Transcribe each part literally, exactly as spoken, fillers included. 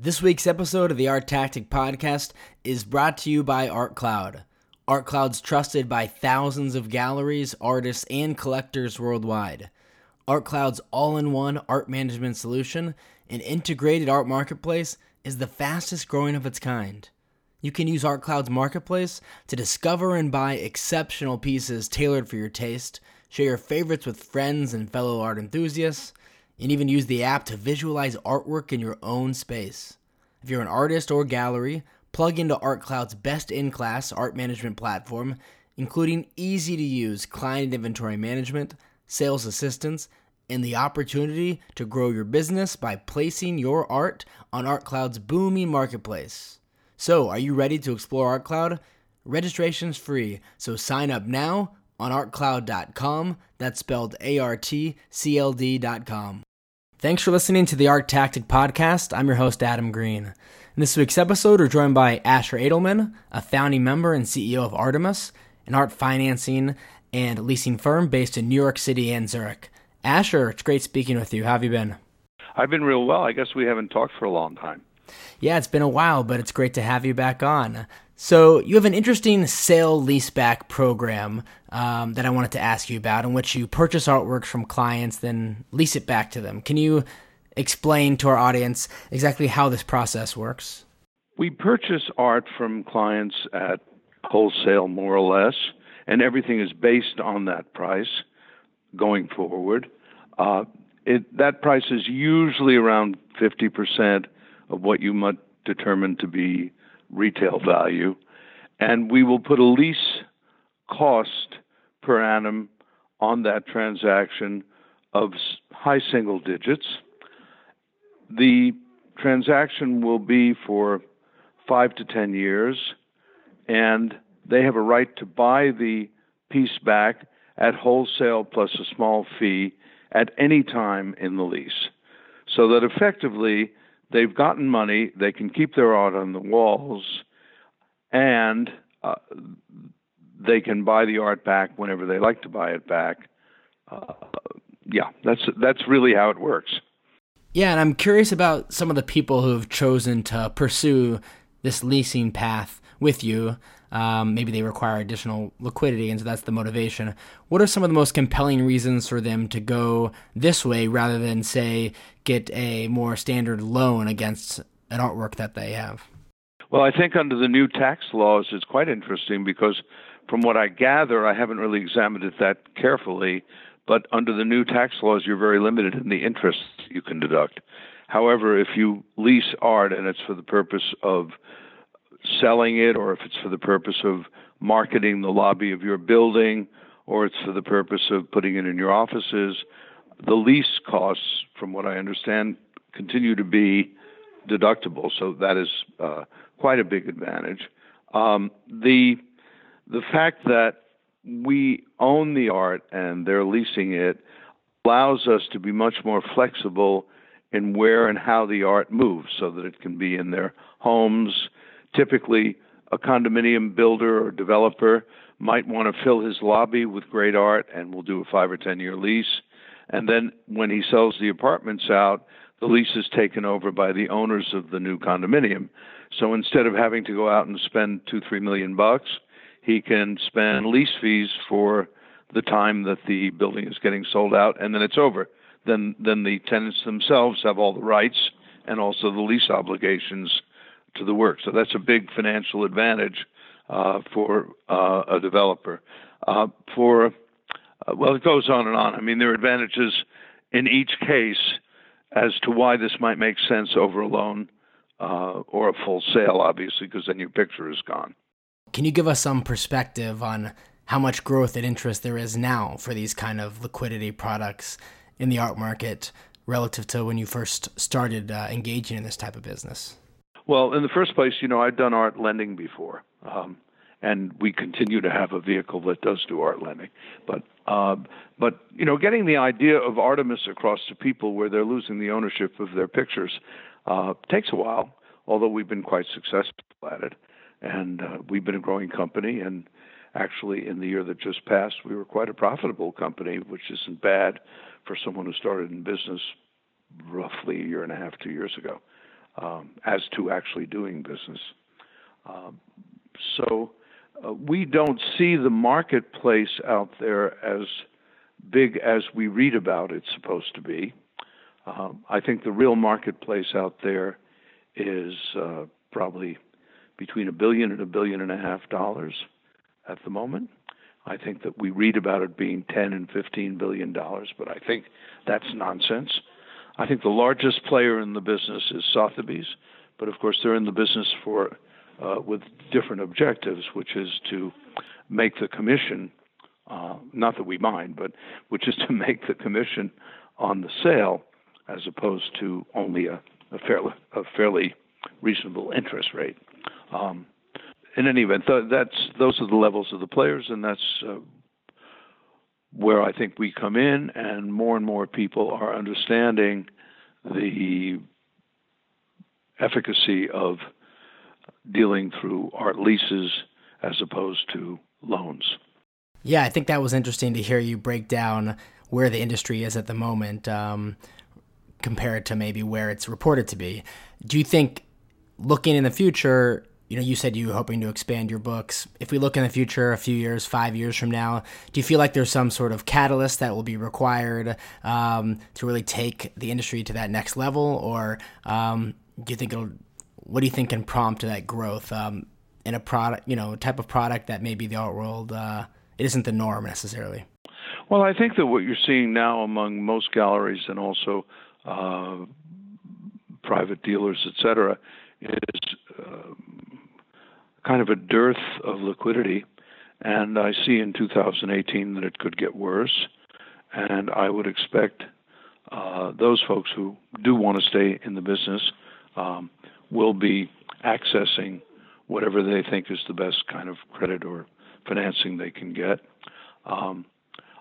This week's episode of the Art Tactic Podcast is brought to you by ArtCloud. ArtCloud's trusted by thousands of galleries, artists, and collectors worldwide. ArtCloud's all-in-one art management solution, an integrated art marketplace, is the fastest growing of its kind. You can use ArtCloud's marketplace to discover and buy exceptional pieces tailored for your taste, share your favorites with friends and fellow art enthusiasts, and even use the app to visualize artwork in your own space. If you're an artist or gallery, plug into ArtCloud's best-in-class art management platform, including easy-to-use client inventory management, sales assistance, and the opportunity to grow your business by placing your art on ArtCloud's booming marketplace. So, are you ready to explore ArtCloud? Registration's free, so sign up now on art cloud dot com. That's spelled A R T C L D dot com. Thanks for listening to the Art Tactic Podcast. I'm your host, Adam Green. In this week's episode, we're joined by Asher Edelman, a founding member and C E O of Artemis, an art financing and leasing firm based in New York City and Zurich. Asher, it's great speaking with you. How have you been? I've been real well. I guess we haven't talked for a long time. Yeah, it's been a while, but it's great to have you back on. So you have an interesting sale-leaseback program um, that I wanted to ask you about, in which you purchase artwork from clients, then lease it back to them. Can you explain to our audience exactly how this process works? We purchase art from clients at wholesale, more or less, and everything is based on that price going forward. Uh, it, that price is usually around fifty percent of what you might determine to be retail value, and we will put a lease cost per annum on that transaction of high single digits. The transaction will be for five to ten years, and they have a right to buy the piece back at wholesale plus a small fee at any time in the lease, so that effectively they've gotten money, they can keep their art on the walls, and uh, they can buy the art back whenever they like to buy it back. Uh, yeah, that's that's really how it works. Yeah, and I'm curious about some of the people who have chosen to pursue this leasing path with you. Um, maybe they require additional liquidity, and so that's the motivation. What are some of the most compelling reasons for them to go this way rather than, say, get a more standard loan against an artwork that they have? Well, I think under the new tax laws, it's quite interesting because from what I gather, I haven't really examined it that carefully, but under the new tax laws, you're very limited in the interest you can deduct. However, if you lease art and it's for the purpose of selling it, or if it's for the purpose of marketing the lobby of your building, or it's for the purpose of putting it in your offices, the lease costs, from what I understand, continue to be deductible. So that is uh, quite a big advantage. Um, the the fact that we own the art and they're leasing it allows us to be much more flexible in where and how the art moves, so that it can be in their homes. Typically, a condominium builder or developer might want to fill his lobby with great art and will do a five or ten-year lease. And then when he sells the apartments out, the lease is taken over by the owners of the new condominium. So instead of having to go out and spend two, three million bucks, he can spend lease fees for the time that the building is getting sold out, and then it's over. Then, then the tenants themselves have all the rights and also the lease obligations to the work. So that's a big financial advantage uh, for uh, a developer. Uh, for, uh, well, it goes on and on. I mean, there are advantages in each case as to why this might make sense over a loan uh, or a full sale, obviously, because then your picture is gone. Can you give us some perspective on how much growth and interest there is now for these kind of liquidity products in the art market relative to when you first started uh, engaging in this type of business? Well, in the first place, you know, I've done art lending before, um, and we continue to have a vehicle that does do art lending. But, uh, but you know, getting the idea of Artemis across to people where they're losing the ownership of their pictures uh, takes a while, although we've been quite successful at it. And uh, we've been a growing company, and actually in the year that just passed, we were quite a profitable company, which isn't bad for someone who started in business roughly a year and a half, two years ago. um, as to actually doing business. Uh, so uh, we don't see the marketplace out there as big as we read about it's supposed to be. Um, I think the real marketplace out there is uh, probably between a billion and a billion and a half dollars at the moment. I think that we read about it being ten and fifteen billion dollars, but I think that's nonsense. I think the largest player in the business is Sotheby's, but of course they're in the business for uh, with different objectives, which is to make the commission, uh, not that we mind, but which is to make the commission on the sale as opposed to only a, a fairly a fairly reasonable interest rate. Um, in any event, th that's those are the levels of the players, and that's uh, where I think we come in, and more and more people are understanding the efficacy of dealing through art leases as opposed to loans. Yeah, I think that was interesting to hear you break down where the industry is at the moment, um, compared to maybe where it's reported to be. Do you think, looking in the future, you know, you said you were hoping to expand your books. If we look in the future, a few years, five years from now, do you feel like there's some sort of catalyst that will be required um, to really take the industry to that next level? Or um, do you think it'll, what do you think can prompt that growth um, in a product, you know, type of product that maybe the art world, uh, it isn't the norm necessarily? Well, I think that what you're seeing now among most galleries and also uh, private dealers, et cetera, is uh, kind of a dearth of liquidity, and I see in two thousand eighteen that it could get worse, and I would expect uh, those folks who do want to stay in the business um, will be accessing whatever they think is the best kind of credit or financing they can get. Um,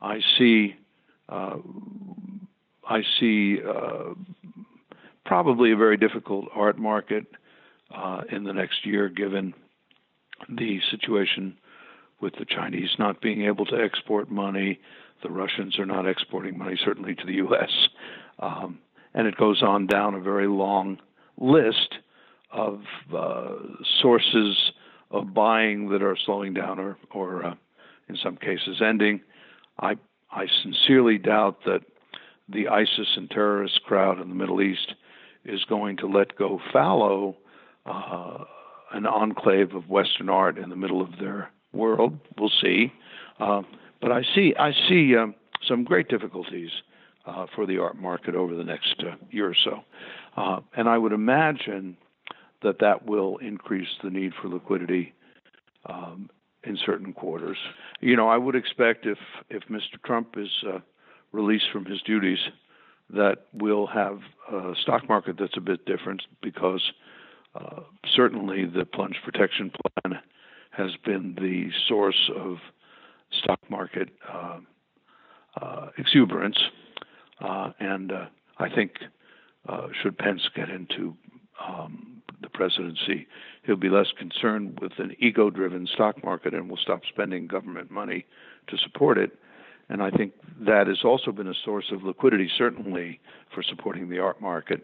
I see, uh, I see uh, probably a very difficult art market Uh, in the next year, given the situation with the Chinese not being able to export money, the Russians are not exporting money, certainly to the U S, um, and it goes on down a very long list of uh, sources of buying that are slowing down or, or uh, in some cases, ending. I, I sincerely doubt that the ISIS and terrorist crowd in the Middle East is going to let go fallow Uh, an enclave of Western art in the middle of their world. We'll see, uh, but I see I see um, some great difficulties uh, for the art market over the next uh, year or so, uh, and I would imagine that that will increase the need for liquidity um, in certain quarters. You know, I would expect if if Mister Trump is uh, released from his duties, that we'll have a stock market that's a bit different, because Uh, certainly the plunge protection plan has been the source of stock market uh, uh, exuberance, uh, and uh, I think uh, should Pence get into um, the presidency, he'll be less concerned with an ego-driven stock market and will stop spending government money to support it. And I think that has also been a source of liquidity, certainly for supporting the art market.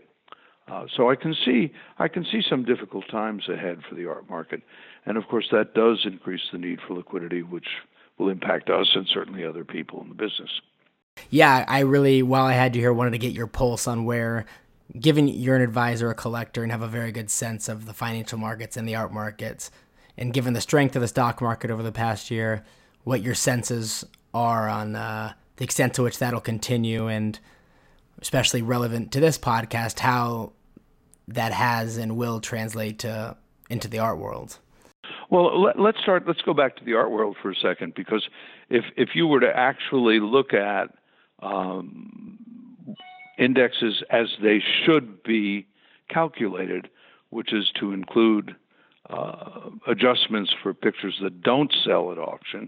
Uh, so I can see I can see some difficult times ahead for the art market, and of course that does increase the need for liquidity, which will impact us and certainly other people in the business. Yeah, I really, while I had you here, wanted to get your pulse on where, given you're an advisor, a collector, and have a very good sense of the financial markets and the art markets, and given the strength of the stock market over the past year, what your senses are on uh, the extent to which that'll continue, and especially relevant to this podcast, how that has and will translate to into the art world. Well, let, let's start. Let's go back to the art world for a second, because if if you were to actually look at um, indexes as they should be calculated, which is to include uh, adjustments for pictures that don't sell at auction,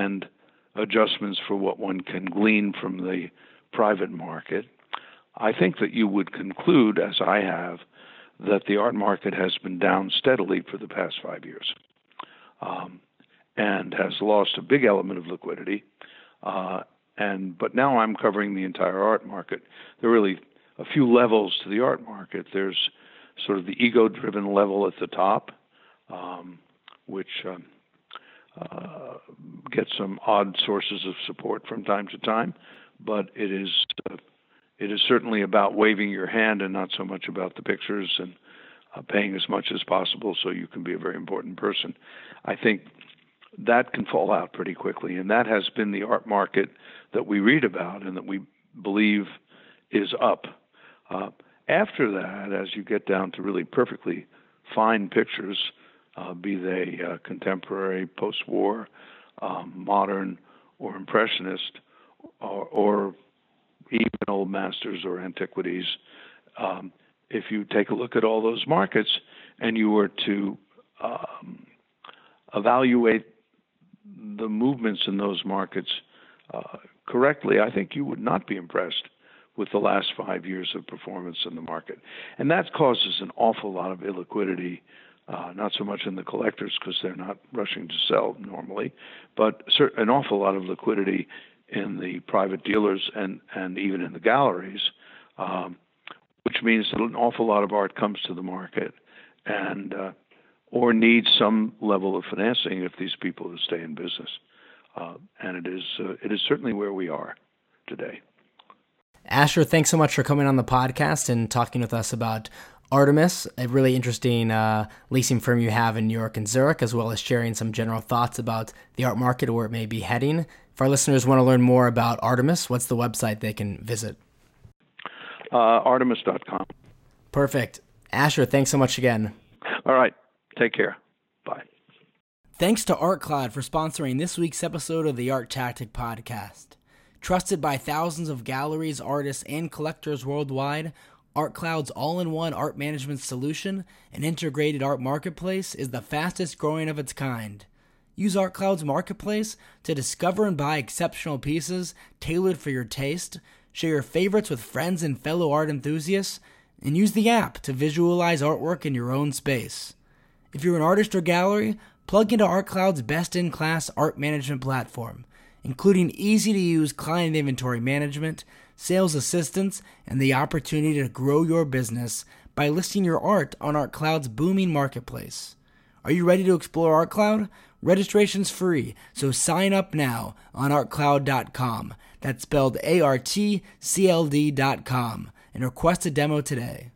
and adjustments for what one can glean from the private market, I think that you would conclude, as I have, that the art market has been down steadily for the past five years um, and has lost a big element of liquidity. Uh, and but now I'm covering the entire art market. There are really a few levels to the art market. There's sort of the ego-driven level at the top, um, which um, uh, gets some odd sources of support from time to time, but it is uh, it is certainly about waving your hand and not so much about the pictures and uh, paying as much as possible so you can be a very important person. I think that can fall out pretty quickly, and that has been the art market that we read about and that we believe is up. Uh, after that, as you get down to really perfectly fine pictures, uh, be they uh, contemporary, post-war, um, modern, or impressionist, or, or even old masters or antiquities, um, if you take a look at all those markets and you were to um, evaluate the movements in those markets uh, correctly, I think you would not be impressed with the last five years of performance in the market. And that causes an awful lot of illiquidity, uh, not so much in the collectors because they're not rushing to sell normally, but an awful lot of liquidity in the private dealers and, and even in the galleries, um, which means that an awful lot of art comes to the market and uh, or needs some level of financing if these people to stay in business. Uh, and it is uh, it is certainly where we are today. Asher, thanks so much for coming on the podcast and talking with us about Artemis, a really interesting uh, leasing firm you have in New York and Zurich, as well as sharing some general thoughts about the art market or where it may be heading. If our listeners want to learn more about Artemis, what's the website they can visit? Uh, Artemis dot com. Perfect. Asher, thanks so much again. All right. Take care. Bye. Thanks to ArtCloud for sponsoring this week's episode of the Art Tactic Podcast. Trusted by thousands of galleries, artists, and collectors worldwide, ArtCloud's all-in-one art management solution, an integrated art marketplace, is the fastest growing of its kind. Use ArtCloud's marketplace to discover and buy exceptional pieces tailored for your taste, share your favorites with friends and fellow art enthusiasts, and use the app to visualize artwork in your own space. If you're an artist or gallery, plug into ArtCloud's best-in-class art management platform, including easy-to-use client inventory management, sales assistance, and the opportunity to grow your business by listing your art on ArtCloud's booming marketplace. Are you ready to explore ArtCloud? Registration's free, so sign up now on art cloud dot com. That's spelled A R T C L D dot com, and request a demo today.